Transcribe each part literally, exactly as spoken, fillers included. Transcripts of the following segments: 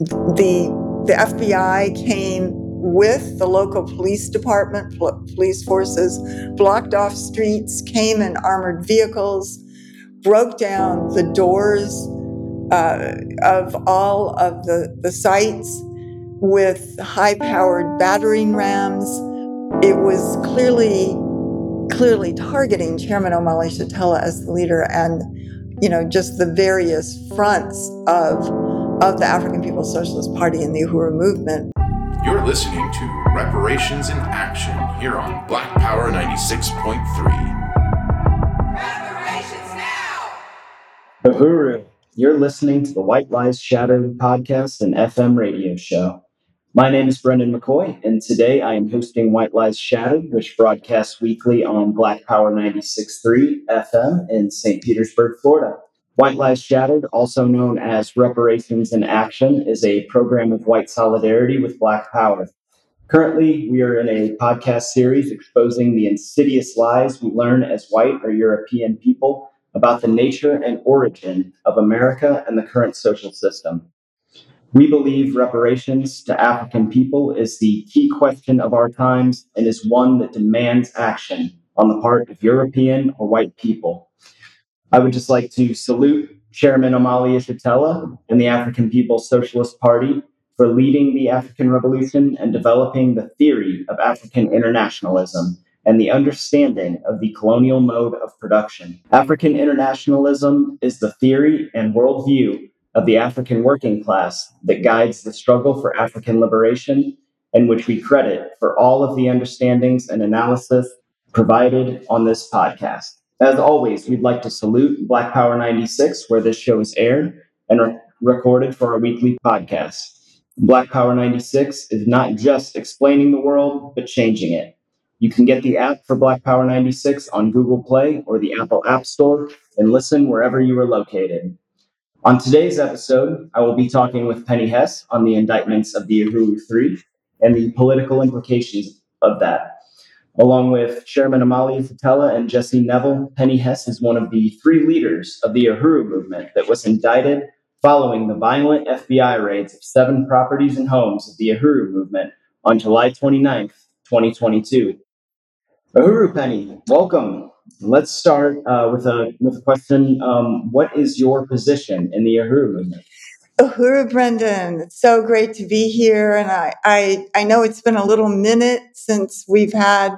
The, the F B I came with the local police department, pl- police forces, blocked off streets, came in armored vehicles, broke down the doors uh, of all of the, the sites with high-powered battering rams. It was clearly, clearly targeting Chairman O'Malley Shatella as the leader and, you know, just the various fronts of of the African People's Socialist Party and the Uhuru movement. You're listening to Reparations in Action here on Black Power ninety-six point three. Reparations now! Uhuru, you're listening to the White Lies Shattered podcast and F M radio show. My name is Brendan McCoy, and today I am hosting White Lies Shattered, which broadcasts weekly on Black Power ninety-six point three F M in Saint Petersburg, Florida. White Lies Shattered, also known as Reparations in Action, is a program of white solidarity with Black Power. Currently, we are in a podcast series exposing the insidious lies we learn as white or European people about the nature and origin of America and the current social system. We believe reparations to African people is the key question of our times and is one that demands action on the part of European or white people. I would just like to salute Chairman O'Malley Shatella and the African People's Socialist Party for leading the African Revolution and developing the theory of African internationalism and the understanding of the colonial mode of production. African internationalism is the theory and worldview of the African working class that guides the struggle for African liberation, and which we credit for all of the understandings and analysis provided on this podcast. As always, we'd like to salute Black Power ninety-six, where this show is aired and re- recorded for our weekly podcast. Black Power ninety-six is not just explaining the world, but changing it. You can get the app for Black Power ninety-six on Google Play or the Apple App Store and listen wherever you are located. On today's episode, I will be talking with Penny Hess on the indictments of the Uhuru Three and the political implications of that. Along with Chairman O'Malley Shatella and Jesse Neville, Penny Hess is one of the three leaders of the Uhuru movement that was indicted following the violent F B I raids of seven properties and homes of the Uhuru movement on July twenty-ninth, twenty twenty-two. Uhuru Penny, welcome. Let's start uh, with a with a question. Um, what is your position in the Uhuru movement? Uhuru, Brendan, it's so great to be here. And I, I, I know it's been a little minute since we've had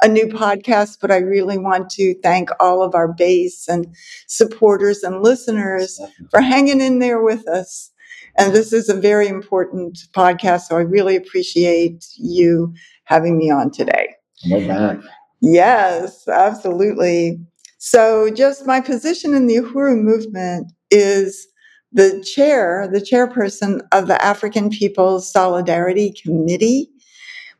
a new podcast, but I really want to thank all of our base and supporters and listeners for hanging in there with us. And this is a very important podcast, so I really appreciate you having me on today. Well done. Yes, absolutely. So just my position in the Uhuru movement is the chair, the chairperson of the African People's Solidarity Committee,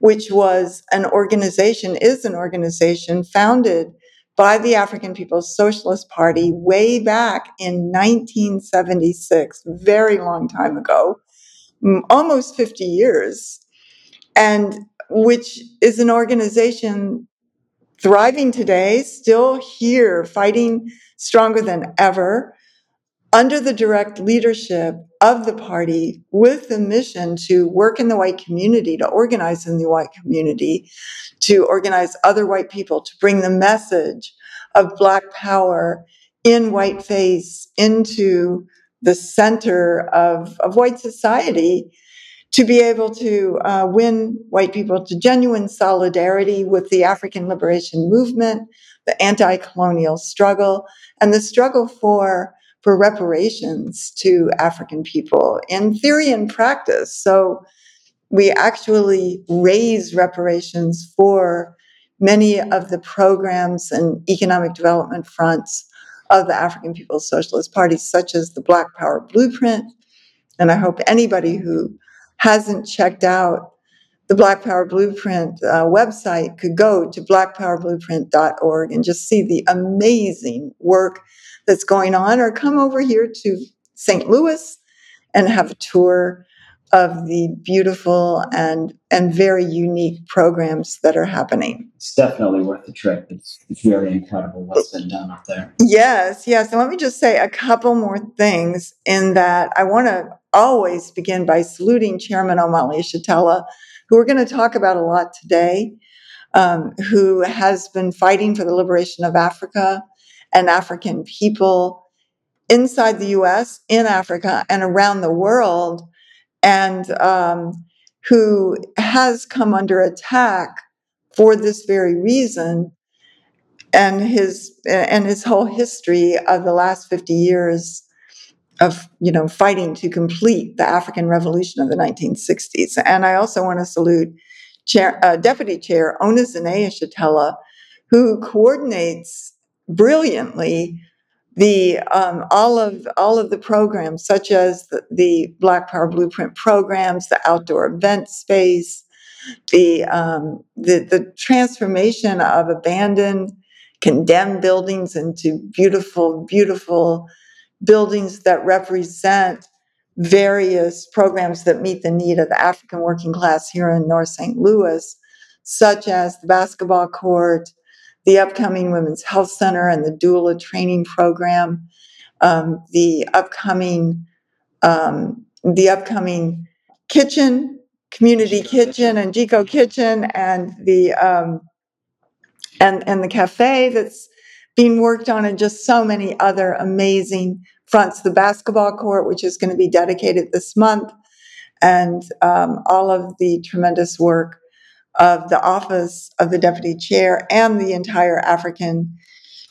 which was an organization, is an organization founded by the African People's Socialist Party way back in nineteen seventy-six, very long time ago, almost fifty years, and which is an organization thriving today, still here, fighting stronger than ever, under the direct leadership of the party, with the mission to work in the white community, to organize in the white community, to organize other white people, to bring the message of Black Power in whiteface into the center of, of white society, to be able to uh, win white people to genuine solidarity with the African liberation movement, the anti-colonial struggle, and the struggle for for reparations to African people in theory and practice. So we actually raise reparations for many of the programs and economic development fronts of the African People's Socialist Party, such as the Black Power Blueprint. And I hope anybody who hasn't checked out the Black Power Blueprint uh, website could go to black power blueprint dot org and just see the amazing work that's going on, or come over here to Saint Louis and have a tour of the beautiful and and very unique programs that are happening. It's definitely worth the trip. It's, it's very incredible what's been done up there. Yes, yes. And let me just say a couple more things in that I want to always begin by saluting Chairman Omotley Oshitela, who we're going to talk about a lot today, um, who has been fighting for the liberation of Africa and African people inside the U S, in Africa, and around the world, and um, who has come under attack for this very reason, and his and his whole history of the last fifty years of, you know, fighting to complete the African Revolution of the nineteen sixties. And I also want to salute Chair, uh, Deputy Chair Onizene Oshitela, who coordinates brilliantly the um, all of all of the programs, such as the, the Black Power Blueprint programs, the outdoor event space, the um, the, the transformation of abandoned, condemned buildings into beautiful, beautiful buildings that represent various programs that meet the need of the African working class here in North Saint Louis, such as the basketball court, the upcoming Women's Health Center and the doula training program, um, the upcoming um, the upcoming kitchen, community Gico kitchen, and Gico kitchen, and the um, and and the cafe that's being worked on, and just so many other amazing fronts. The basketball court, which is going to be dedicated this month, and um, all of the tremendous work of the Office of the Deputy Chair and the entire African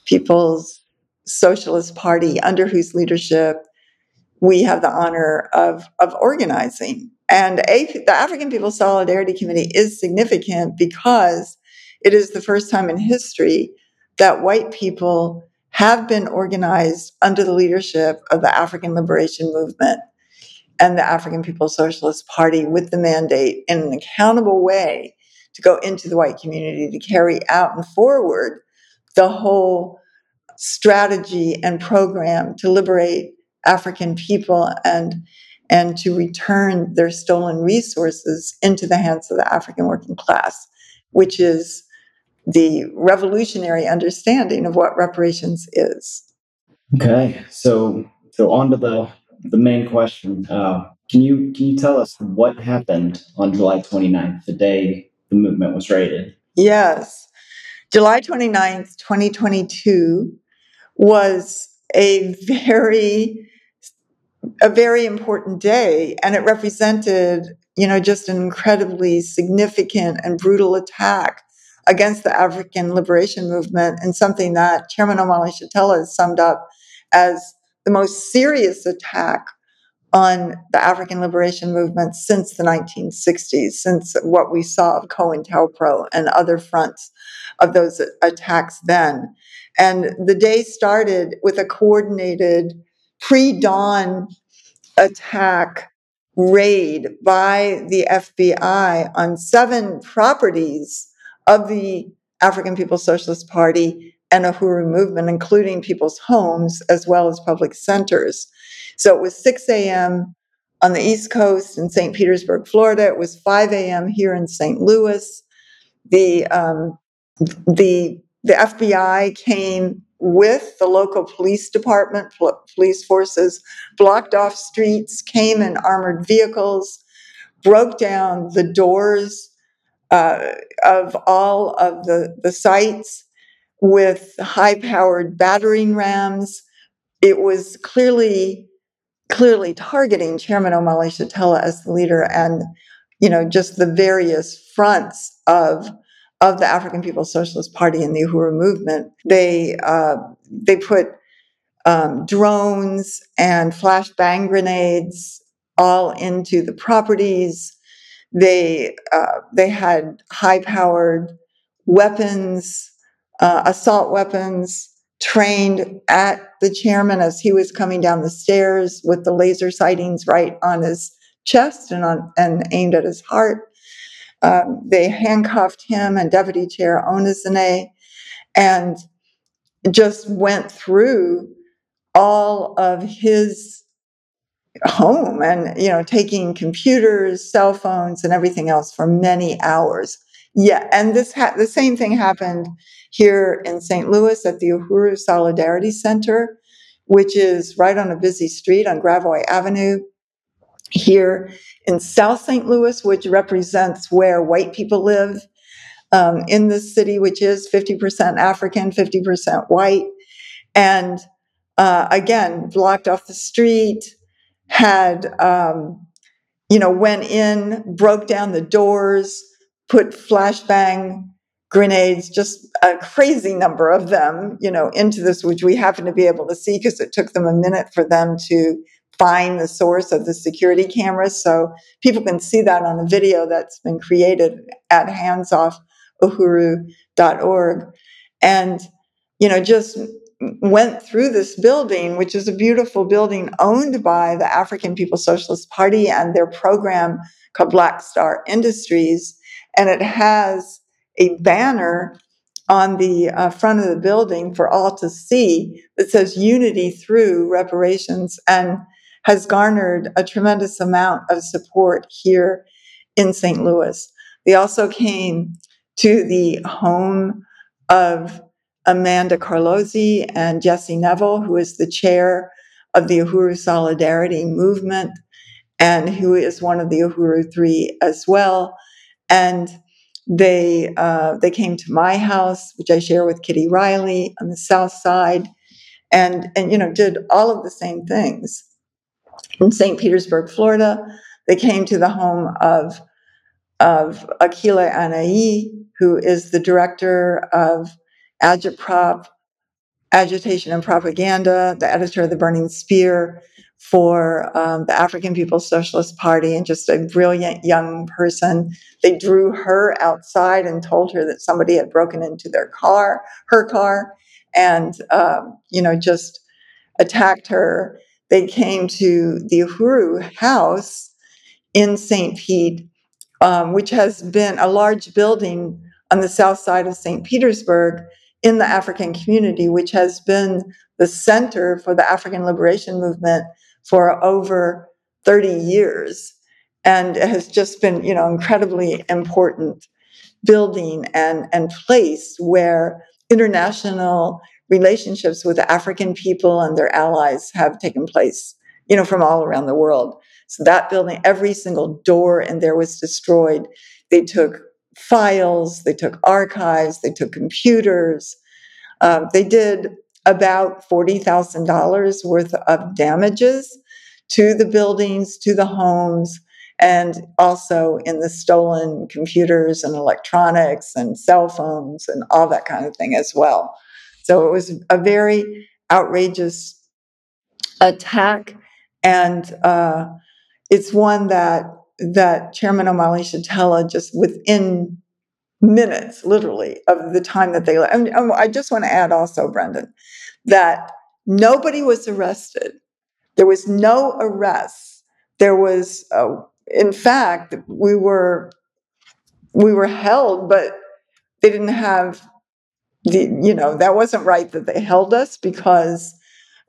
People's Socialist Party, under whose leadership we have the honor of, of organizing. And a, the African People's Solidarity Committee is significant because it is the first time in history that white people have been organized under the leadership of the African Liberation Movement and the African People's Socialist Party, with the mandate in an accountable way to go into the white community to carry out and forward the whole strategy and program to liberate African people and, and to return their stolen resources into the hands of the African working class, which is the revolutionary understanding of what reparations is. Okay, so so on to the, the main question. Uh, can you can you tell us what happened on July twenty-ninth, the day the movement was raided? Yes. July twenty-ninth, twenty twenty-two was a very, a very important day. And it represented, you know, just an incredibly significant and brutal attack against the African liberation movement, and something that Chairman Omotley Oshitela has summed up as the most serious attack on the African liberation movement since the nineteen sixties, since what we saw of COINTELPRO and other fronts of those attacks then. And the day started with a coordinated pre-dawn attack raid by the F B I on seven properties of the African People's Socialist Party and Uhuru Movement, including people's homes as well as public centers. So it was six a.m. on the East Coast in Saint Petersburg, Florida. It was five a.m. here in Saint Louis. The um, the the F B I came with the local police department, pl- police forces, blocked off streets, came in armored vehicles, broke down the doors uh, of all of the, the sites with high-powered battering rams. It was clearly, clearly targeting Chairman Omotley Oshitela as the leader, and, you know, just the various fronts of of the African People's Socialist Party and the Uhuru Movement. They uh, they put um, drones and flashbang grenades all into the properties. They uh, they had high-powered weapons. Uh, assault weapons trained at the chairman as he was coming down the stairs, with the laser sightings right on his chest and on and aimed at his heart. Um, they handcuffed him and Deputy Chair Onizene, and just went through all of his home, and, you know, taking computers, cell phones, and everything else for many hours. Yeah, and this ha- the same thing happened here in Saint Louis at the Uhuru Solidarity Center, which is right on a busy street on Gravois Avenue. here in South Saint Louis, which represents where white people live, um, in this city, which is fifty percent African, fifty percent white. And uh, again, blocked off the street, had, um, you know, went in, broke down the doors, put flashbang grenades, just a crazy number of them, you know, into this, which we happen to be able to see because it took them a minute for them to find the source of the security cameras. So people can see that on a video that's been created at hands off uhuru dot org. And, you know, just went through this building, which is a beautiful building owned by the African People's Socialist Party and their program called Black Star Industries. And it has a banner on the uh, front of the building for all to see that says "Unity Through Reparations," and has garnered a tremendous amount of support here in Saint Louis. They also came to the home of Amanda Carlozzi and Jesse Neville, who is the chair of the Uhuru Solidarity Movement and who is one of the Uhuru Three as well. And They uh, they came to my house, which I share with Kitty Riley on the South Side, and and you know did all of the same things in Saint Petersburg, Florida. They came to the home of of Akile Anayi, who is the director of Agiprop, Agitation and Propaganda, the editor of the Burning Spear for um, the African People's Socialist Party, and just a brilliant young person. They drew her outside and told her that somebody had broken into their car, her car, and, uh, you know, just attacked her. They came to the Uhuru House in Saint Pete, um, which has been a large building on the south side of Saint Petersburg in the African community, which has been the center for the African liberation movement for over thirty years, and it has just been, you know, incredibly important building and, and place where international relationships with African people and their allies have taken place, you know, from all around the world. So that building, every single door in there was destroyed. They took files, they took archives, they took computers. Uh, they did about forty thousand dollars worth of damages to the buildings, to the homes, and also in the stolen computers and electronics and cell phones and all that kind of thing as well. So it was a very outrageous attack, and uh, it's one that that Chairman O'Malley Shatella, just within minutes, literally, of the time that they left. And I just want to add also, Brendan, that nobody was arrested. There was no arrests. There was, uh, in fact, we were we were held, but they didn't have the, you know, that wasn't right that they held us because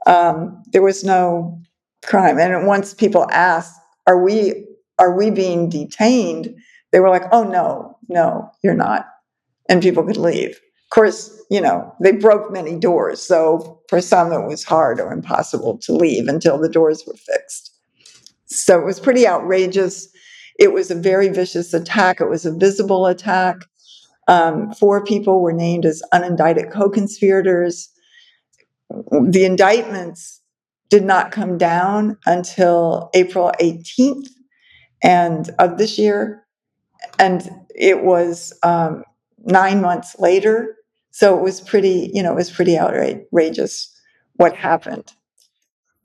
um, there was no crime. And once people asked, "Are we?" Are we being detained?" They were like, "Oh, no, no, you're not." And people could leave. Of course, you know, they broke many doors. So for some, it was hard or impossible to leave until the doors were fixed. So it was pretty outrageous. It was a very vicious attack. It was a visible attack. Um, four people were named as unindicted co-conspirators. The indictments did not come down until April eighteenth. And of this year, and it was um, nine months later. So it was pretty, you know, it was pretty outrageous what happened.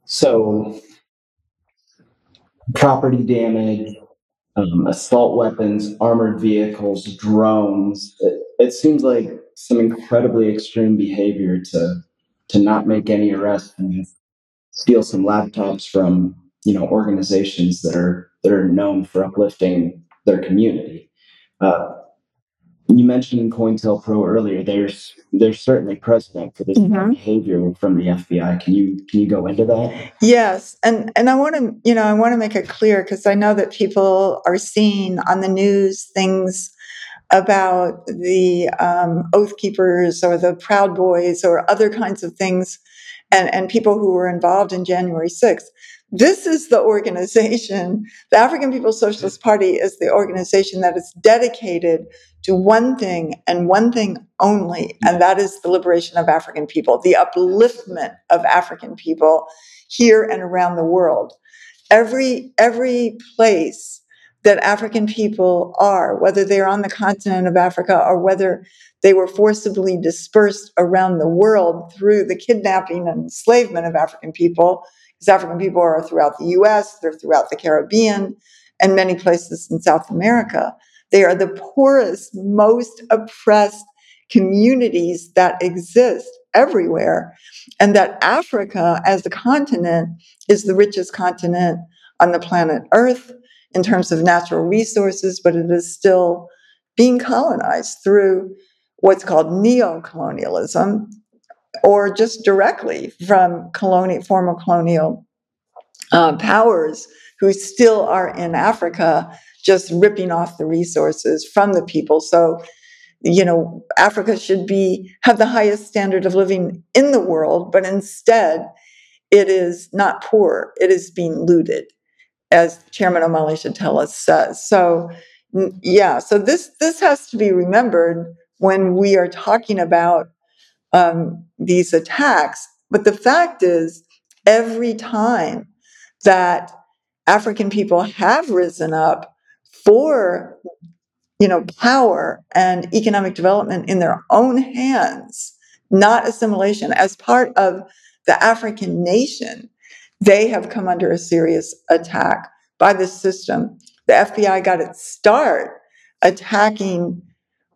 So, property damage, um, assault weapons, armored vehicles, drones. It, it seems like some incredibly extreme behavior to to not make any arrests and steal some laptops from, you know, organizations that are. that are known for uplifting their community. Uh, you mentioned COINTELPRO earlier. There's there's certainly precedent for this mm-hmm. behavior from the F B I. Can you can you go into that? Yes, and and I want to you know I want to make it clear because I know that people are seeing on the news things about the um, Oath Keepers or the Proud Boys or other kinds of things, and and people who were involved in January sixth. This is the organization, the African People's Socialist Party is the organization that is dedicated to one thing and one thing only, and that is the liberation of African people, the upliftment of African people here and around the world. Every, every place that African people are, whether they're on the continent of Africa or whether they were forcibly dispersed around the world through the kidnapping and enslavement of African people, because African people are throughout the U S, they're throughout the Caribbean, and many places in South America. They are the poorest, most oppressed communities that exist everywhere, and that Africa as a continent is the richest continent on the planet Earth in terms of natural resources, but it is still being colonized through what's called neocolonialism, or just directly from colonial, former colonial uh, powers who still are in Africa, just ripping off the resources from the people. So, you know, Africa should be have the highest standard of living in the world, but instead it is not poor, it is being looted, as Chairman O'Malley Shatella says. So, yeah, so this, this has to be remembered when we are talking about Um, these attacks. But the fact is, every time that African people have risen up for, you know, power and economic development in their own hands, not assimilation, as part of the African nation, they have come under a serious attack by this system. The F B I got its start attacking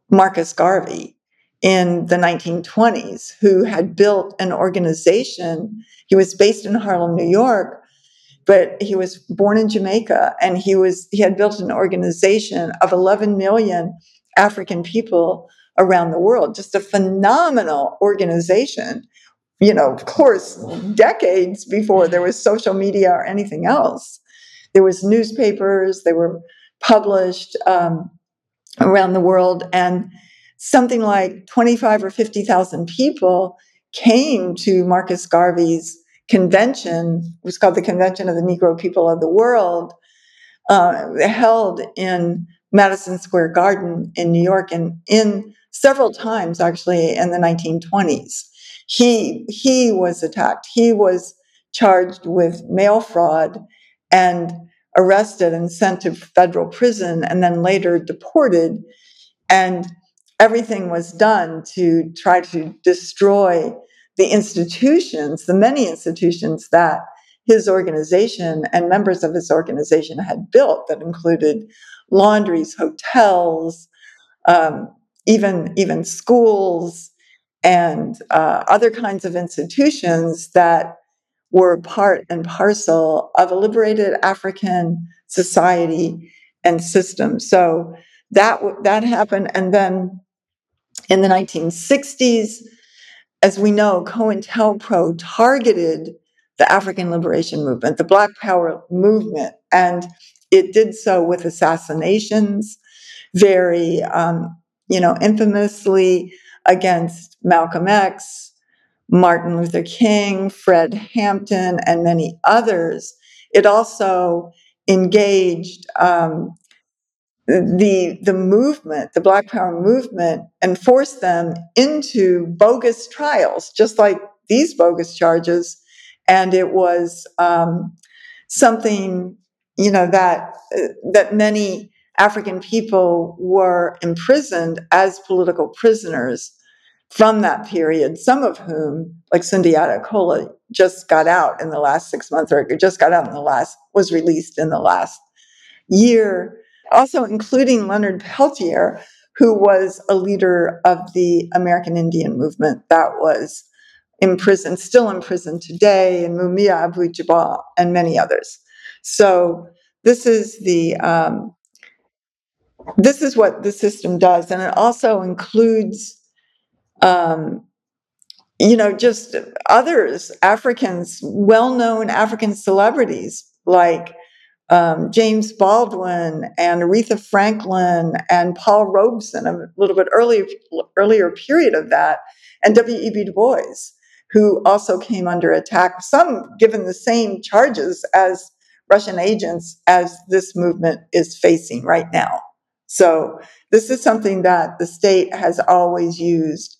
Marcus Garvey in the nineteen twenties, who had built an organization. He was based in Harlem, New York, but he was born in Jamaica, and he was he had built an organization of eleven million African people around the world. Just a phenomenal organization. You know, of course, decades before there was social media or anything else. There was newspapers. They were published um, around the world, and something like twenty-five or fifty thousand people came to Marcus Garvey's convention, which was called the Convention of the Negro People of the World, uh, held in Madison Square Garden in New York, and in several times actually in the nineteen twenties. He, he was attacked. He was charged with mail fraud and arrested and sent to federal prison, and then later deported, and everything was done to try to destroy the institutions, the many institutions that his organization and members of his organization had built, that included laundries, hotels, um, even, even schools, and uh, other kinds of institutions that were part and parcel of a liberated African society and system. So that, that happened. And then in the nineteen sixties, as we know, COINTELPRO targeted the African liberation movement, the Black Power movement, and it did so with assassinations, very, um, you know, infamously against Malcolm X, Martin Luther King, Fred Hampton, and many others. It also engaged Um, the the movement, the Black Power movement, and forced them into bogus trials, just like these bogus charges. And it was um, something, you know, that uh, that many African people were imprisoned as political prisoners from that period, some of whom, like Sundiata Akola, just got out in the last six months, or just got out in the last, was released in the last year. Also including Leonard Peltier, who was a leader of the American Indian movement that was imprisoned, still in prison today, and Mumia Abu-Jabal, and many others. So this is the um, this is what the system does, and it also includes, um, you know, just others, Africans, well-known African celebrities like Um, James Baldwin and Aretha Franklin and Paul Robeson, a little bit earlier, earlier period of that, and W E B Du Bois, who also came under attack, some given the same charges as Russian agents as this movement is facing right now. So this is something that the state has always used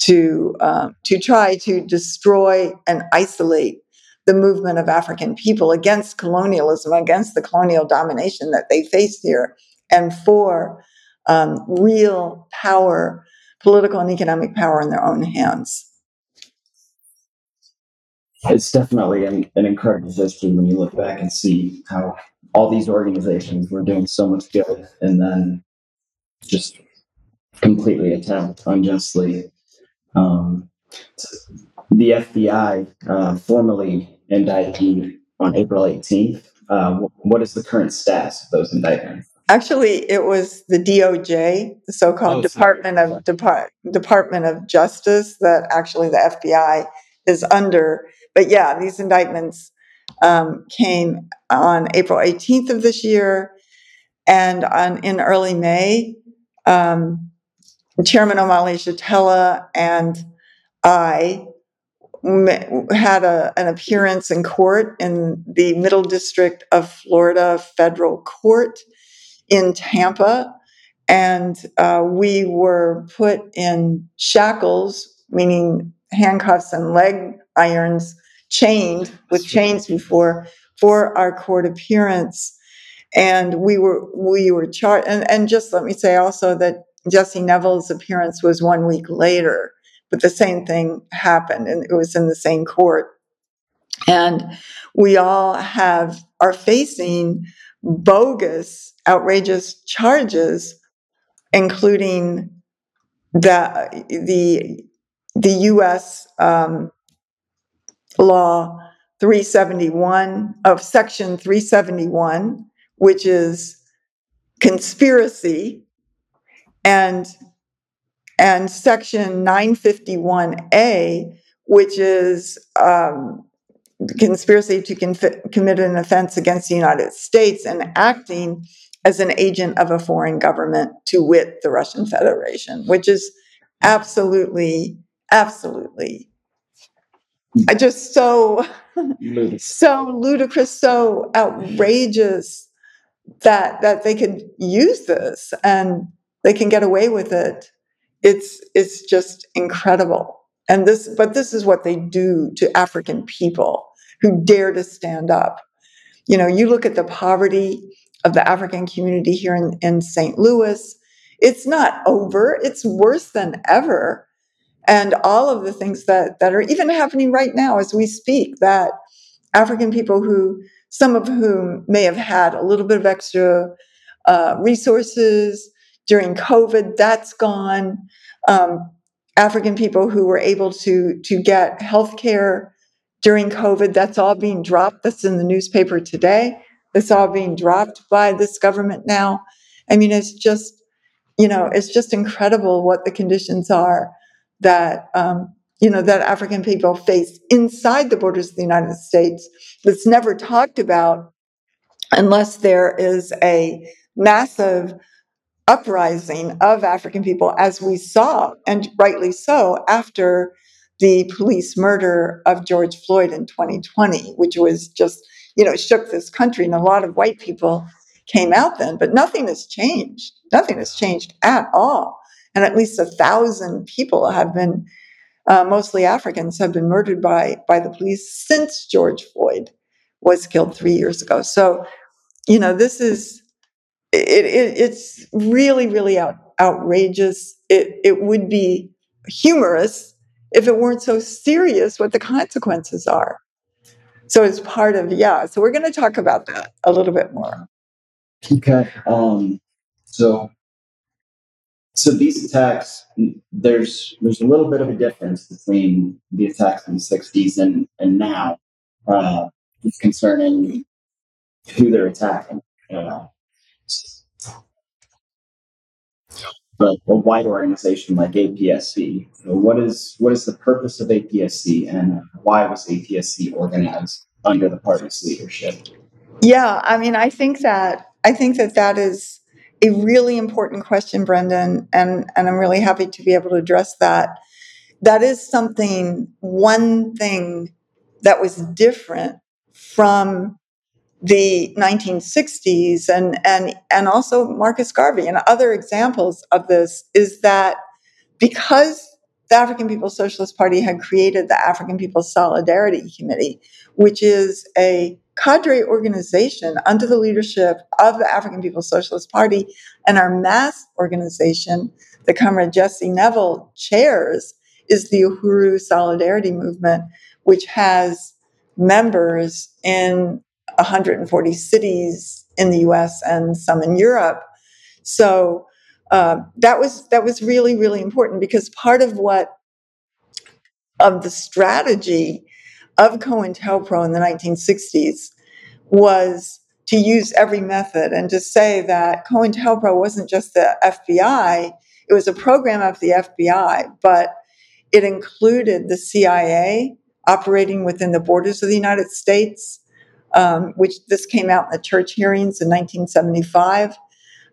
to um, to try to destroy and isolate the movement of African people against colonialism, against the colonial domination that they faced here, and for um, real power, political and economic power in their own hands. It's definitely an, an incredible history when you look back and see how all these organizations were doing so much good and then just completely attacked unjustly. Um, the F B I uh, formally indicted on April eighteenth. Uh, what is the current status of those indictments? Actually, it was the D O J, the so-called oh, Department of Depar- Department of Justice, that actually the F B I is under. But yeah, these indictments um, came on April eighteenth of this year, and on, in early May, um, Chairman Omali Yeshitela and I had a, an appearance in court in the Middle District of Florida Federal Court in Tampa, and uh, we were put in shackles, meaning handcuffs and leg irons, chained with chains before for our court appearance, and we were we were charged. And, and just let me say also that Jesse Neville's appearance was one week later, but the same thing happened, and it was in the same court. And we all have are facing bogus, outrageous charges, including the the the U S um, law three seventy-one of section three seventy-one, which is conspiracy. And and section nine fifty-one A, which is um, conspiracy to conf- commit an offense against the United States and acting as an agent of a foreign government, to wit, the Russian Federation, which is absolutely, absolutely just so, so ludicrous, so outrageous that that they could use this and they can get away with it. It's it's just incredible. And this, but this is what they do to African people who dare to stand up. You know, you look at the poverty of the African community here in, in Saint Louis, it's not over, it's worse than ever. And all of the things that, that are even happening right now as we speak, that African people who, some of whom may have had a little bit of extra uh, resources during COVID, that's gone. Um, African people who were able to, to get health care during COVID, that's all being dropped. That's in the newspaper today. That's all being dropped by this government now. I mean, it's just, you know, it's just incredible what the conditions are that, um, you know, that African people face inside the borders of the United States, that's never talked about unless there is a massive uprising of African people, as we saw, and rightly so, after the police murder of George Floyd in twenty twenty, which was just, you know, shook this country, and a lot of white people came out then, but nothing has changed. Nothing has changed at all. And at least a thousand people have been, uh, mostly Africans, have been murdered by, by the police since George Floyd was killed three years ago. So, you know, this is It, it, it's really, really out, outrageous. It, it would be humorous if it weren't so serious what the consequences are. So it's part of, yeah. So we're going to talk about that a little bit more. Okay. Um, so, so these attacks, there's there's a little bit of a difference between the attacks in the sixties and, and now uh, concerning who they're attacking. Uh, But a wide organization like A P S C. What is what is the purpose of A P S C, and why was A P S C organized under the party's leadership? Yeah, I mean, I think that I think that that is a really important question, Brendan, and and I'm really happy to be able to address that. that is something, one thing that was different from the nineteen sixties and, and, and also Marcus Garvey and other examples of this, is that because the African People's Socialist Party had created the African People's Solidarity Committee, which is a cadre organization under the leadership of the African People's Socialist Party and our mass organization, the Comrade Jesse Neville chairs, is the Uhuru Solidarity Movement, which has members in one hundred forty cities in the U S and some in Europe. So uh, that was that was really, really important, because part of what of the strategy of COINTELPRO in the nineteen sixties was to use every method and to say that COINTELPRO wasn't just the F B I, it was a program of the F B I, but it included the C I A operating within the borders of the United States, um, which this came out in the church hearings in nineteen seventy-five.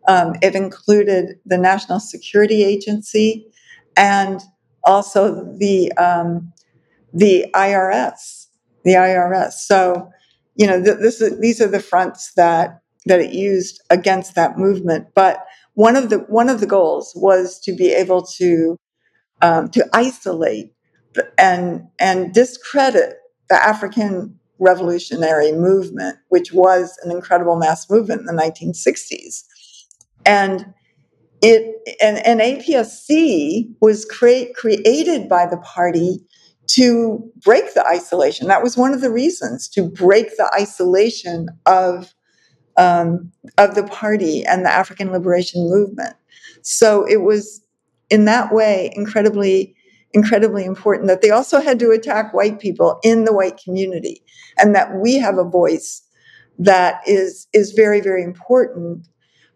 Um, it included the National Security Agency and also the um, the I R S, the I R S. So, you know, th- this is, these are the fronts that that it used against that movement. But one of the one of the goals was to be able to um, to isolate and and discredit the African revolutionary movement, which was an incredible mass movement in the nineteen sixties, and it and, and A P S C was create, created by the party to break the isolation. That was one of the reasons, to break the isolation of um, of the party and the African liberation movement. So it was, in that way, incredibly, incredibly important that they also had to attack white people in the white community, and that we have a voice that is is very, very important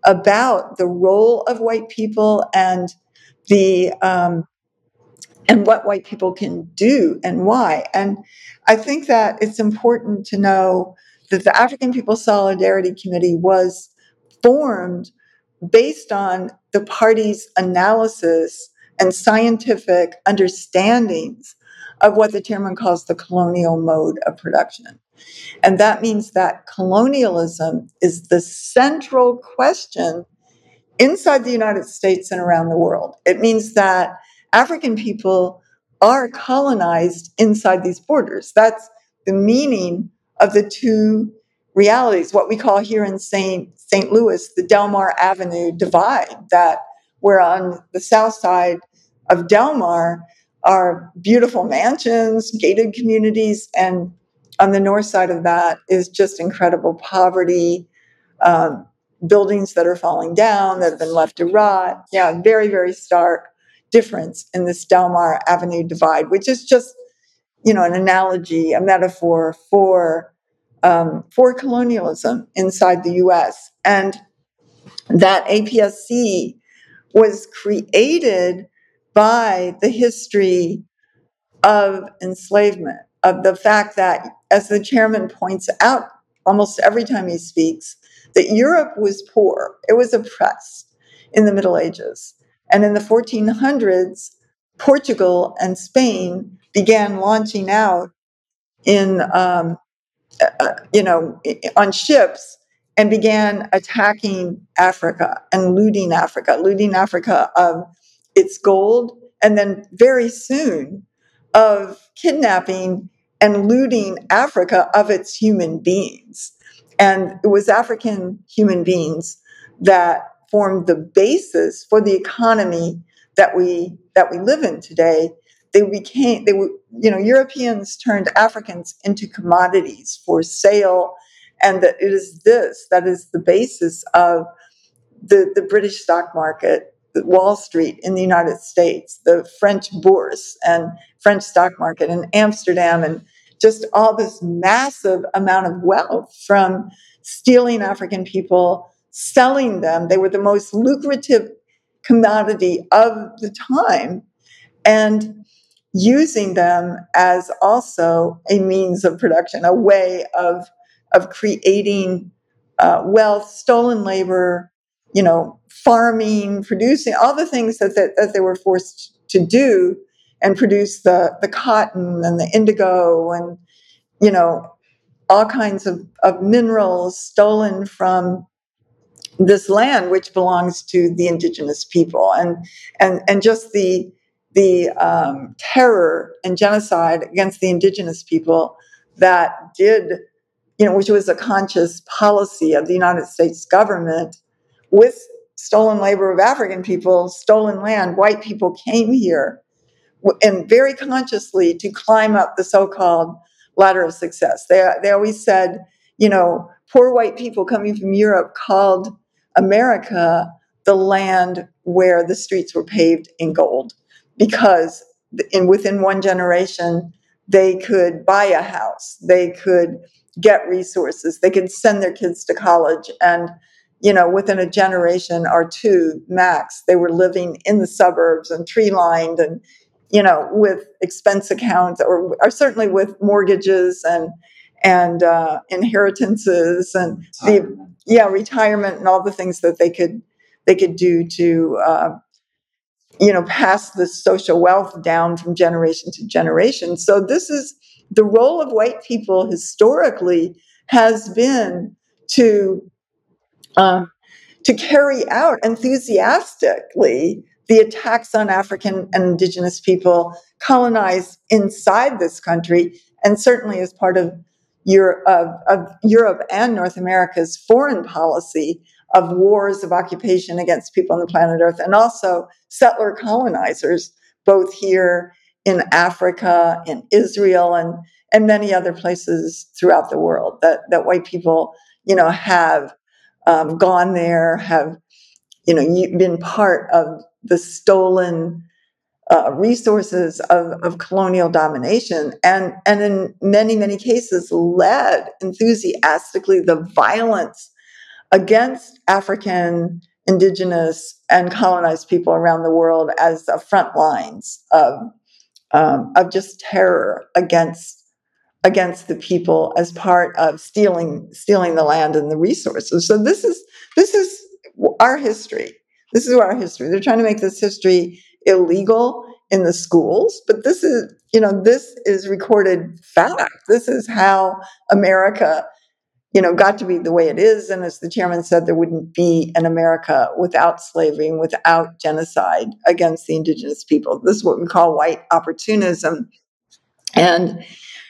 about the role of white people and the um, and what white people can do and why. And I think that it's important to know that the African People's Solidarity Committee was formed based on the party's analysis and scientific understandings of what the chairman calls the colonial mode of production. And that means that colonialism is the central question inside the United States and around the world. It means that African people are colonized inside these borders. That's the meaning of the two realities, what we call here in Saint Saint Louis, the Delmar Avenue divide, that we're on the south side of Delmar are beautiful mansions, gated communities, and on the north side of that is just incredible poverty, um, buildings that are falling down, that have been left to rot. Yeah, very, very stark difference in this Delmar Avenue divide, which is just, you know, an analogy, a metaphor for um, for colonialism inside the U S. And that A P S C was created by the history of enslavement, of the fact that, as the chairman points out almost every time he speaks, that Europe was poor. It was oppressed in the Middle Ages. And in the fourteen hundreds, Portugal and Spain began launching out in, um, uh, you know, on ships and began attacking Africa and looting Africa, looting Africa of its gold, and then very soon of kidnapping and looting Africa of its human beings. And it was African human beings that formed the basis for the economy that we that we live in today. They became, they were, you know, Europeans turned Africans into commodities for sale, and that it is this that is the basis of the, the British stock market, the Wall Street in the United States, the French bourse and French stock market in Amsterdam, and just all this massive amount of wealth from stealing African people, selling them. They were the most lucrative commodity of the time, and using them as also a means of production, a way of of creating uh, wealth, stolen labor, you know, farming, producing, all the things that, that, that they were forced to do and produce the, the cotton and the indigo and, you know, all kinds of, of minerals stolen from this land, which belongs to the indigenous people. And, and, and just the, the um, terror and genocide against the indigenous people that did, you know, which was a conscious policy of the United States government with stolen labor of African people, stolen land. White people came here and very consciously to climb up the so-called ladder of success. They, they always said, you know, poor white people coming from Europe called America the land where the streets were paved in gold, because in within one generation, they could buy a house, they could get resources, they could send their kids to college. And, you know, within a generation or two max, they were living in the suburbs and tree-lined and, you know, with expense accounts or, or certainly with mortgages and and uh, inheritances and the yeah retirement and all the things that they could they could do to uh, you know pass the social wealth down from generation to generation. So this is the role of white people historically has been to uh, to carry out enthusiastically the attacks on African and indigenous people colonized inside this country, and certainly as part of Europe, of, of Europe and North America's foreign policy of wars of occupation against people on the planet Earth, and also settler colonizers, both here in Africa, in Israel, and, and many other places throughout the world that, that white people, you know, have um, gone there, have, you know, been part of the stolen uh, resources of, of colonial domination, and, and in many, many cases led enthusiastically the violence against African, indigenous, and colonized people around the world as the front lines of, um, of just terror against against the people as part of stealing stealing the land and the resources. So this is this is our history. This is our history. They're trying to make this history illegal in the schools, but this is, you know, this is recorded fact. This is how America, you know, got to be the way it is. And as the chairman said, there wouldn't be an America without slavery and without genocide against the indigenous people. This is what we call white opportunism. And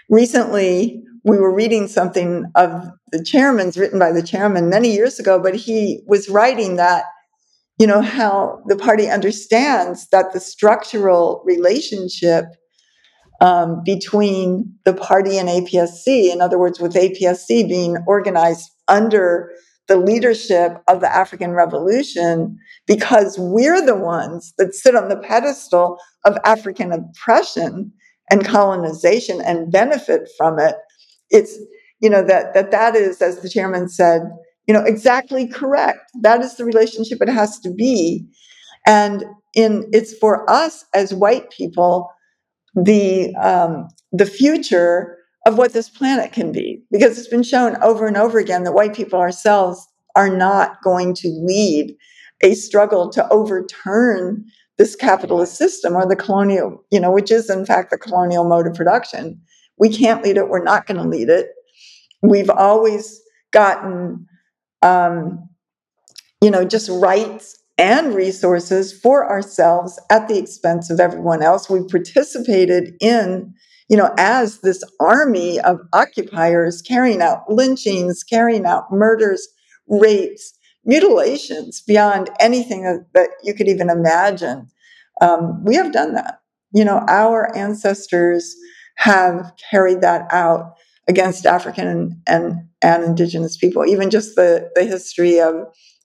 recently, we were reading something of the chairman's, written by the chairman many years ago, but he was writing that, you know, how the party understands that the structural relationship um, between the party and A P S C, in other words, with A P S C being organized under the leadership of the African Revolution, because we're the ones that sit on the pedestal of African oppression and colonization and benefit from it. It's, you know, that that, that is, as the chairman said, you know, exactly correct. That is the relationship it has to be. And in it's for us as white people, the um, the future of what this planet can be, because it's been shown over and over again that white people ourselves are not going to lead a struggle to overturn this capitalist system or the colonial, you know, which is in fact the colonial mode of production. We can't lead it. We're not going to lead it. We've always gotten Um, you know, just rights and resources for ourselves at the expense of everyone else. We participated in, you know, as this army of occupiers carrying out lynchings, carrying out murders, rapes, mutilations beyond anything that, that you could even imagine. Um, we have done that. You know, our ancestors have carried that out against African and, and and indigenous people. Even just the, the history of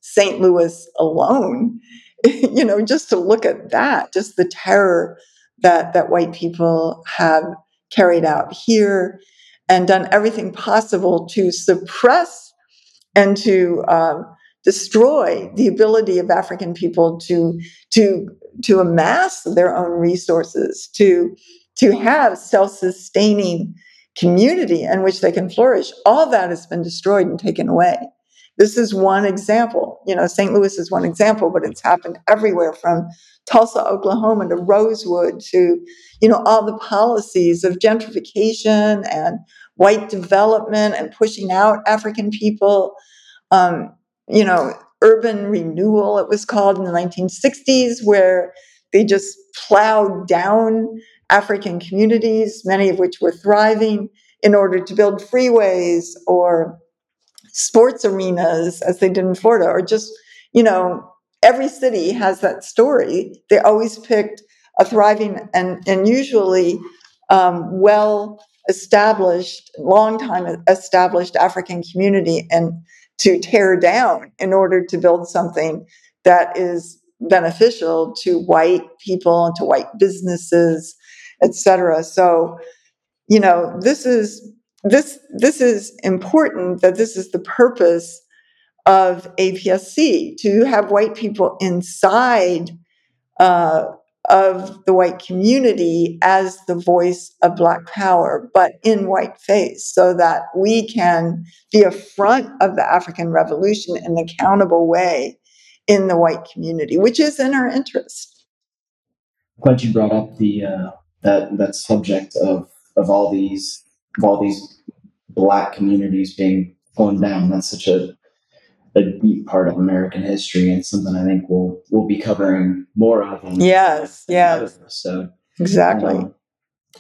Saint Louis alone, you know, just to look at that, just the terror that, that white people have carried out here and done everything possible to suppress and to um, destroy the ability of African people to, to, to amass their own resources, to, to have self-sustaining community in which they can flourish. All that has been destroyed and taken away. This is one example. You know, Saint Louis is one example, but it's happened everywhere from Tulsa, Oklahoma to Rosewood to, you know, all the policies of gentrification and white development and pushing out African people, um, you know, urban renewal, it was called in the nineteen sixties, where they just plowed down African communities, many of which were thriving, in order to build freeways or sports arenas, as they did in Florida, or just, you know, every city has that story. They always picked a thriving and, and usually um, well-established, long-time established African community and to tear down in order to build something that is beneficial to white people and to white businesses, et cetera. So, you know, this is this this is important, that this is the purpose of A P S C, to have white people inside uh, of the white community as the voice of Black power, but in whiteface, so that we can be a front of the African revolution in an accountable way in the white community, which is in our interest. I'm glad you brought up the uh, that that subject of of all these of all these Black communities being torn down. That's such a a deep part of American history, and something I think we'll we'll be covering more of. In yes, yes. So exactly. Um,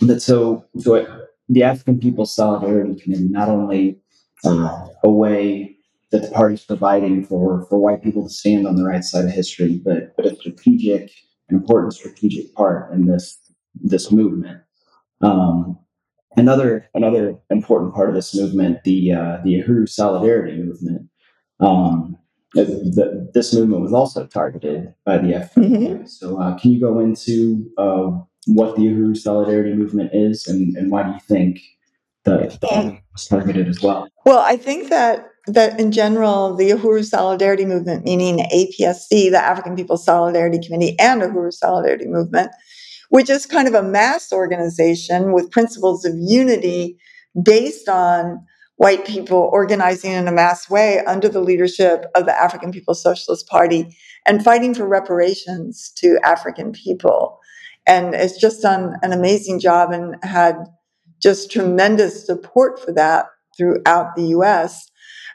but so, so the African People's Solidarity Committee, not only uh, a way that the party's providing for for white people to stand on the right side of history, but but a strategic, an important strategic part in this this movement. Um, another another important part of this movement, the uh, the Uhuru Solidarity Movement. Um, the, the, this movement was also targeted by the African. Mm-hmm. So, uh, can you go into uh, what the Uhuru Solidarity Movement is, and, and why do you think that it was targeted as well? Well, I think that that in general, the Uhuru Solidarity Movement, meaning A P S C, the African People's Solidarity Committee, and Uhuru Solidarity Movement, which is kind of a mass organization with principles of unity based on white people organizing in a mass way under the leadership of the African People's Socialist Party and fighting for reparations to African people. And it's just done an amazing job and had just tremendous support for that throughout the U S.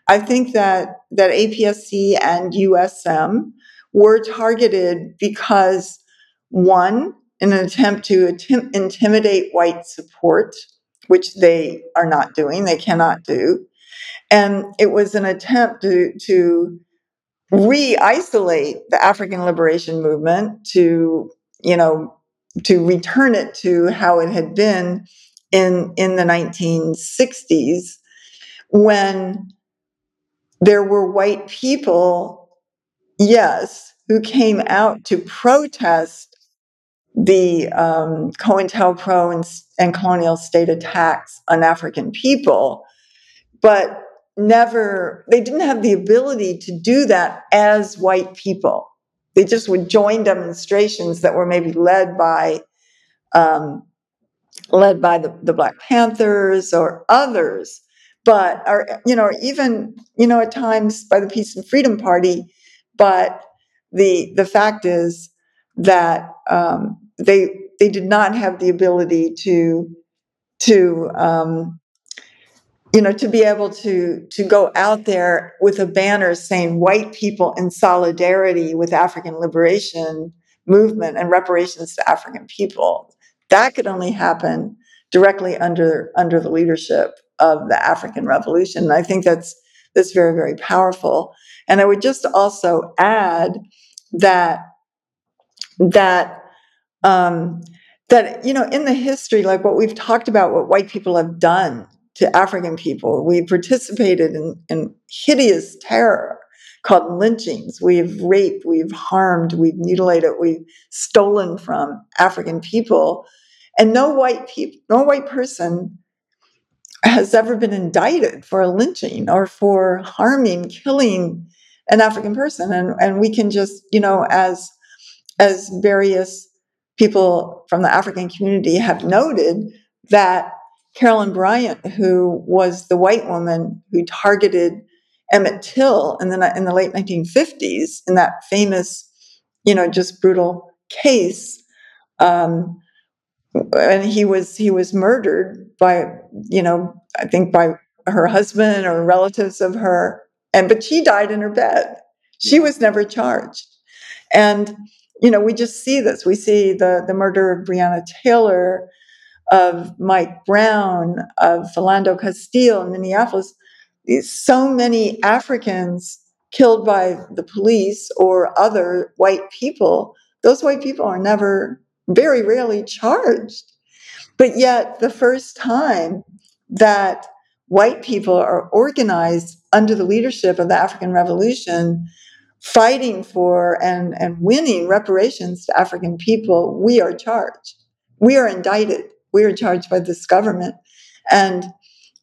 I think that, that A P S C and U S M were targeted because, one, in an attempt to intim- intimidate white support, which they are not doing, they cannot do. And it was an attempt to, to re-isolate the African liberation movement to, you know, to return it to how it had been in, in the nineteen sixties, when there were white people, yes, who came out to protest the um, COINTELPRO and, and colonial state attacks on African people, but never, they didn't have the ability to do that as white people. They just would join demonstrations that were maybe led by, um, led by the, the Black Panthers or others, but are, you know, even, you know, at times by the Peace and Freedom Party. But the, the fact is that, um, They they did not have the ability to to um, you know to be able to to go out there with a banner saying white people in solidarity with African liberation movement and reparations to African people. That could only happen directly under under the leadership of the African Revolution. And I think that's that's very, very powerful. And I would just also add that that. Um, that, you know, in the history, like what we've talked about, what white people have done to African people, we participated in, in hideous terror called lynchings. We've raped, we've harmed, we've mutilated, we've stolen from African people. And no white people, no white person has ever been indicted for a lynching or for harming, killing an African person. And, and we can just, you know, as, as various people from the African community have noted, that Carolyn Bryant, who was the white woman who targeted Emmett Till in the, in the late nineteen fifties, in that famous, you know, just brutal case, um, and he was he was murdered by, you know, I think by her husband or relatives of her, and but she died in her bed. She was never charged. And, you know, we just see this. We see the, the murder of Breonna Taylor, of Mike Brown, of Philando Castile in Minneapolis. So many Africans killed by the police or other white people. Those white people are never, very rarely charged. But yet the first time that white people are organized under the leadership of the African Revolution, fighting for and, and winning reparations to African people, we are charged. We are indicted. We are charged by this government. And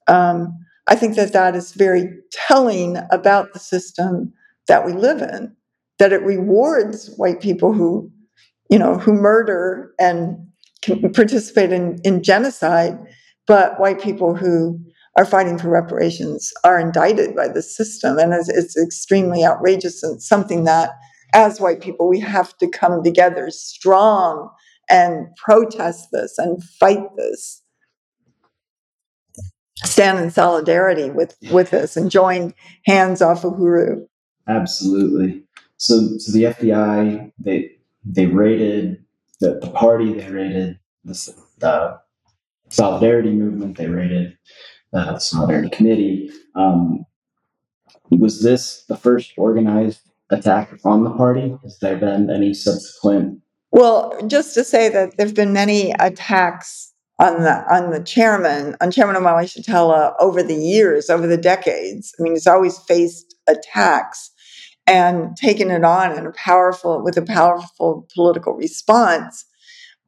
um, I think that that is very telling about the system that we live in, that it rewards white people who, you know, who murder and can participate in, in genocide, but white people who are fighting for reparations are indicted by the system. And it's, it's extremely outrageous, and something that, as white people, we have to come together strong and protest this and fight this. Stand in solidarity with, with this and join hands off Uhuru. Absolutely. So, so the F B I, they they raided the, the party, they raided the uh, Solidarity Movement, they raided Uh, the Solidarity Committee. Um, was this the first organized attack on the party? Has there been any subsequent? Well, just to say that there have been many attacks on the on the chairman, on Chairman Omali Yeshitela over the years, over the decades. I mean, he's always faced attacks and taken it on in a powerful, with a powerful political response.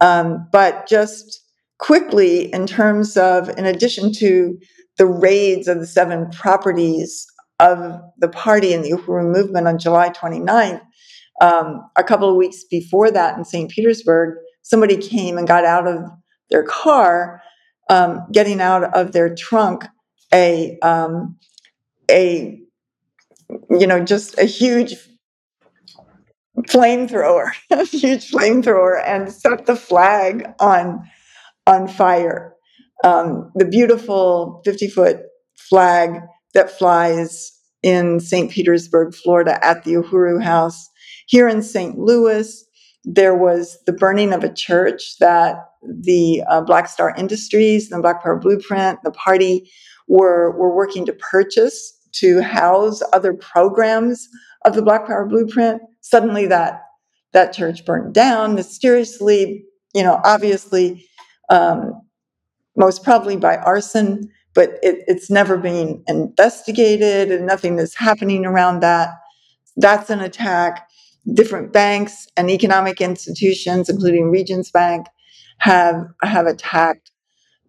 Um, but just quickly, in terms of, in addition to the raids of the seven properties of the party and the Uhuru movement on July twenty-ninth, um, a couple of weeks before that in Saint Petersburg, somebody came and got out of their car, um, getting out of their trunk a, um, a, you know, just a huge flamethrower, a huge flamethrower, and set the flag on on fire. Um, the beautiful fifty-foot flag that flies in Saint Petersburg, Florida, at the Uhuru House. Here in Saint Louis, there was the burning of a church that the uh, Black Star Industries, the Black Power Blueprint, the party were, were working to purchase to house other programs of the Black Power Blueprint. Suddenly that, that church burned down mysteriously, you know, obviously, Um, most probably by arson, but it, it's never been investigated and nothing is happening around that. That's an attack. Different banks and economic institutions, including Regions Bank, have, have attacked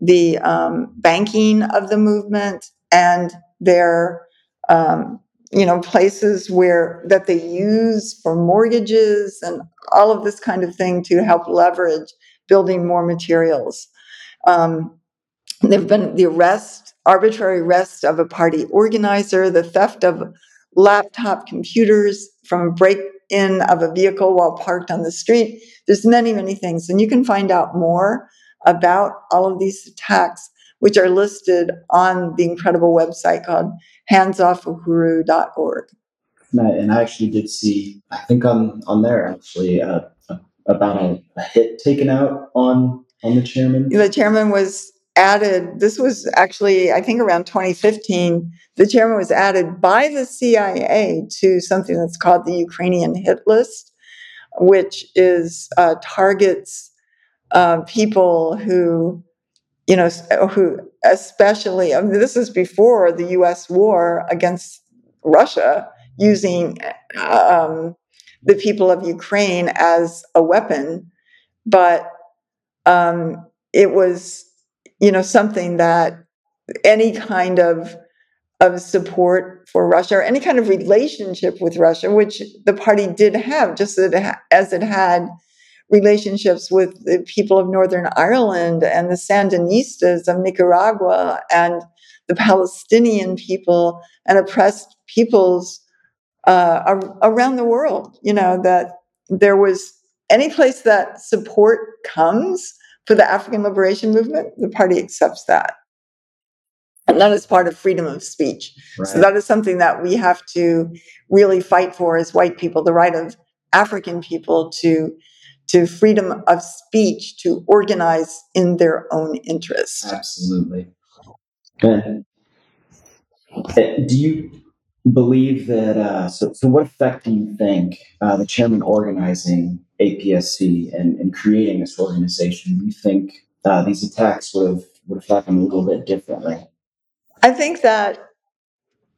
the um, banking of the movement and their, um, you know, places where that they use for mortgages and all of this kind of thing to help leverage building more materials. Um, there have been the arrest, arbitrary arrest of a party organizer, the theft of laptop computers from a break-in of a vehicle while parked on the street. There's many, many things. And you can find out more about all of these attacks, which are listed on the incredible website called hands off uhuru dot org. And I actually did see, I think on, on there actually, uh, about a, a hit taken out on, on the chairman? The chairman was added, this was actually, I think around twenty fifteen, the chairman was added by the C I A to something that's called the Ukrainian hit list, which is uh, targets uh, people who, you know, who especially, I mean, this is before the U S war against Russia, using um, the people of Ukraine as a weapon, but um, it was, you know, something that any kind of of support for Russia or any kind of relationship with Russia, which the party did have, just as it had relationships with the people of Northern Ireland and the Sandinistas of Nicaragua and the Palestinian people and oppressed peoples uh, around the world. You know, that there was any place that support comes for the African liberation movement, the party accepts that. And that is part of freedom of speech. Right. So that is something that we have to really fight for as white people, the right of African people to to freedom of speech, to organize in their own interest. Absolutely. Good. Do you believe that, uh, so, so what effect do you think uh, the chairman organizing A P S C and, and creating this organization, do you think uh, these attacks would have, would have happened a little bit differently? I think that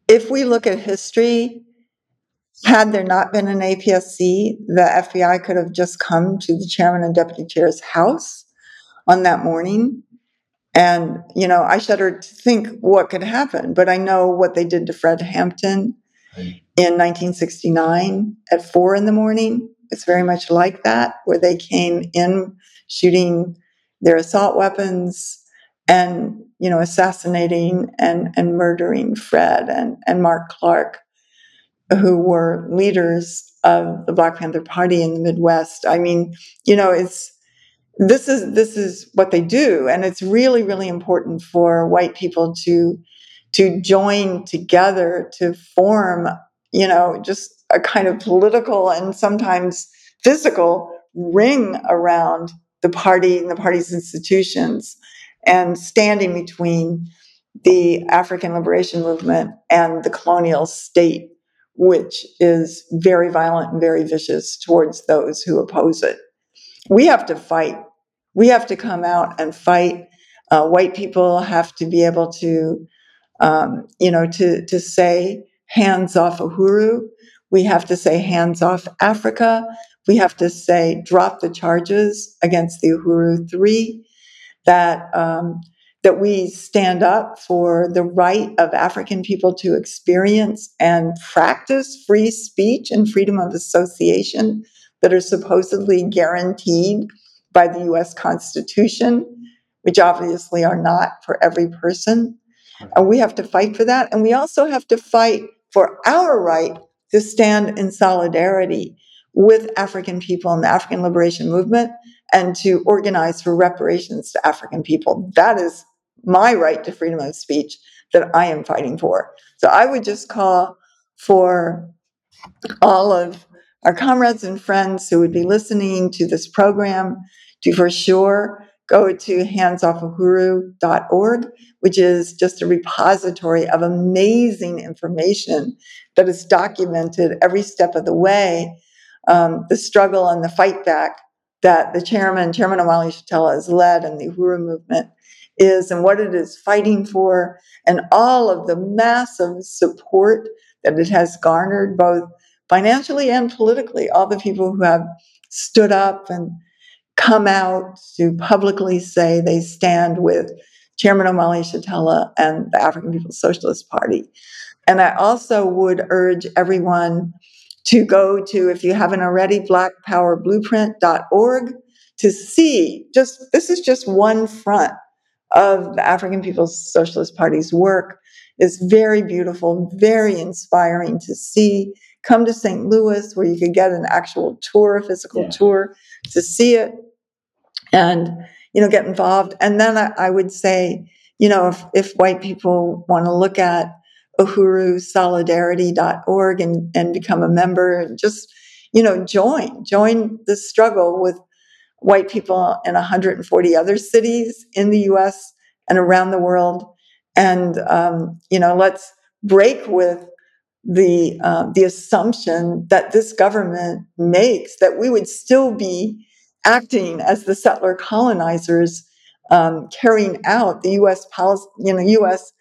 if we look at history, had there not been an A P S C, the F B I could have just come to the chairman and deputy chair's house on that morning. And, you know, I shudder to think what could happen, but I know what they did to Fred Hampton in nineteen sixty-nine at four in the morning. It's very much like that, where they came in shooting their assault weapons and, you know, assassinating and, and murdering Fred and, and Mark Clark, who were leaders of the Black Panther Party in the Midwest. I mean, you know, it's this is this is what they do, and it's really, really important for white people to to join together to form, you know, just a kind of political and sometimes physical ring around the party and the party's institutions, and standing between the African liberation movement and the colonial state, which is very violent and very vicious towards those who oppose it. We have to fight. We have to come out and fight. Uh, white people have to be able to, um, you know, to, to say, hands off Uhuru. We have to say, hands off Africa. We have to say, drop the charges against the Uhuru Three, that um, that we stand up for the right of African people to experience and practice free speech and freedom of association that are supposedly guaranteed by the U S Constitution, which obviously are not for every person. And we have to fight for that. And we also have to fight for our right to stand in solidarity with African people and the African liberation movement, and to organize for reparations to African people. That is my right to freedom of speech that I am fighting for. So I would just call for all of our comrades and friends who would be listening to this program to, for sure, go to hands off uhuru dot org, which is just a repository of amazing information that is documented every step of the way, um, the struggle and the fight back that the chairman, Chairman Omali Yeshitela, has led, and the Uhuru movement is, and what it is fighting for, and all of the massive support that it has garnered, both financially and politically. All the people who have stood up and come out to publicly say they stand with Chairman Omali Yeshitela and the African People's Socialist Party. And I also would urge everyone to go to, if you haven't already, black power blueprint dot org to see just, this is just one front of the African People's Socialist Party's work. It's very beautiful, very inspiring to see. Come to Saint Louis, where you could get an actual tour, a physical yeah. tour, to see it, and, you know, get involved. And then I, I would say, you know, if, if white people want to look at uhuru solidarity dot org and, and become a member, and just, you know, join, join the struggle with white people in one hundred forty other cities in the U S and around the world. And, um, you know, let's break with the, uh, the assumption that this government makes, that we would still be acting as the settler colonizers, um, carrying out the U S policy, you know, U S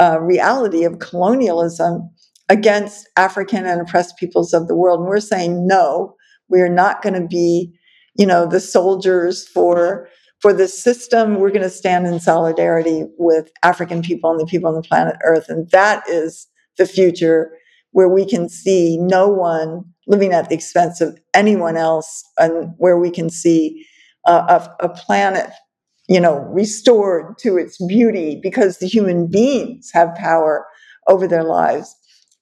Uh, reality of colonialism against African and oppressed peoples of the world. And we're saying, no, we are not going to be, you know, the soldiers for, for the system. We're going to stand in solidarity with African people and the people on the planet Earth. And that is the future, where we can see no one living at the expense of anyone else, and where we can see uh, a, a planet, you know, restored to its beauty, because the human beings have power over their lives,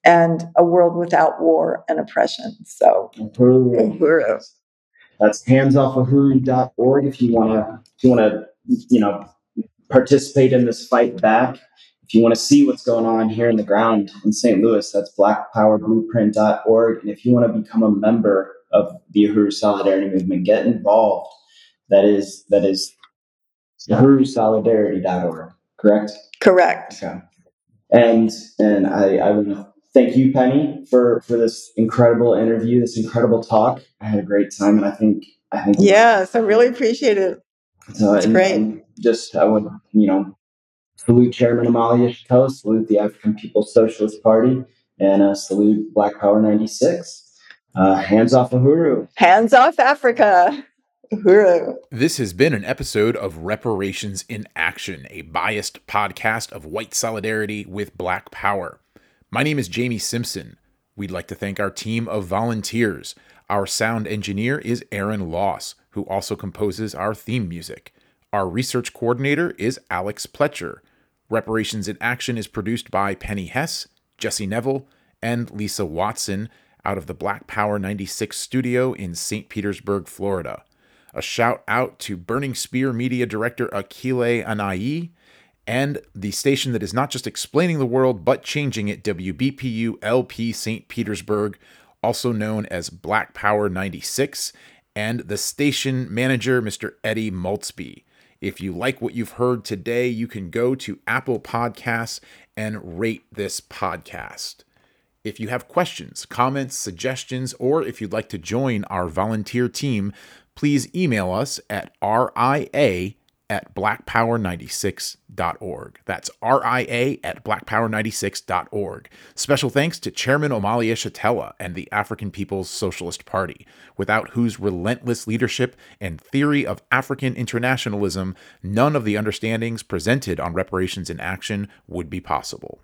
and a world without war and oppression. So, Uhuru. That's hands off uhuru dot org if you want to, if you want to, you know, participate in this fight back. If you want to see what's going on here in the ground in Saint Louis, that's black power blueprint dot org. And if you want to become a member of the Uhuru Solidarity Movement, get involved. That is, that is uhuru solidarity dot org, correct? Correct. Okay. And, and I, I would thank you, Penny, for, for this incredible interview, this incredible talk. I had a great time, and I think, I think. Yes, I really appreciate it. So, it's and, great. And just, I would, you know, salute Chairman Amalia Chiteau, salute the African People's Socialist Party, and uh, salute Black Power ninety-six. Uh, hands off Uhuru. Hands off Africa. Uhuru. This has been an episode of Reparations in Action, a biased podcast of white solidarity with Black Power. My name is Jamie Simpson. We'd like to thank our team of volunteers. Our sound engineer is Aaron Loss, who also composes our theme music. Our research coordinator is Alex Pletcher. Reparations in Action is produced by Penny Hess, Jesse Neville, and Lisa Watson out of the Black Power ninety-six studio in Saint Petersburg, Florida. A shout out to Burning Spear Media Director Akile Anayi and the station that is not just explaining the world, but changing it, W B P U L P Saint Petersburg, also known as Black Power ninety-six, and the station manager, Mister Eddie Maltzby. If you like what you've heard today, you can go to Apple Podcasts and rate this podcast. If you have questions, comments, suggestions, or if you'd like to join our volunteer team, please email us at R I A at black power ninety-six dot org. That's R I A at black power ninety-six dot org. Special thanks to Chairman Omalia Chitella and the African People's Socialist Party, without whose relentless leadership and theory of African internationalism, none of the understandings presented on Reparations in Action would be possible.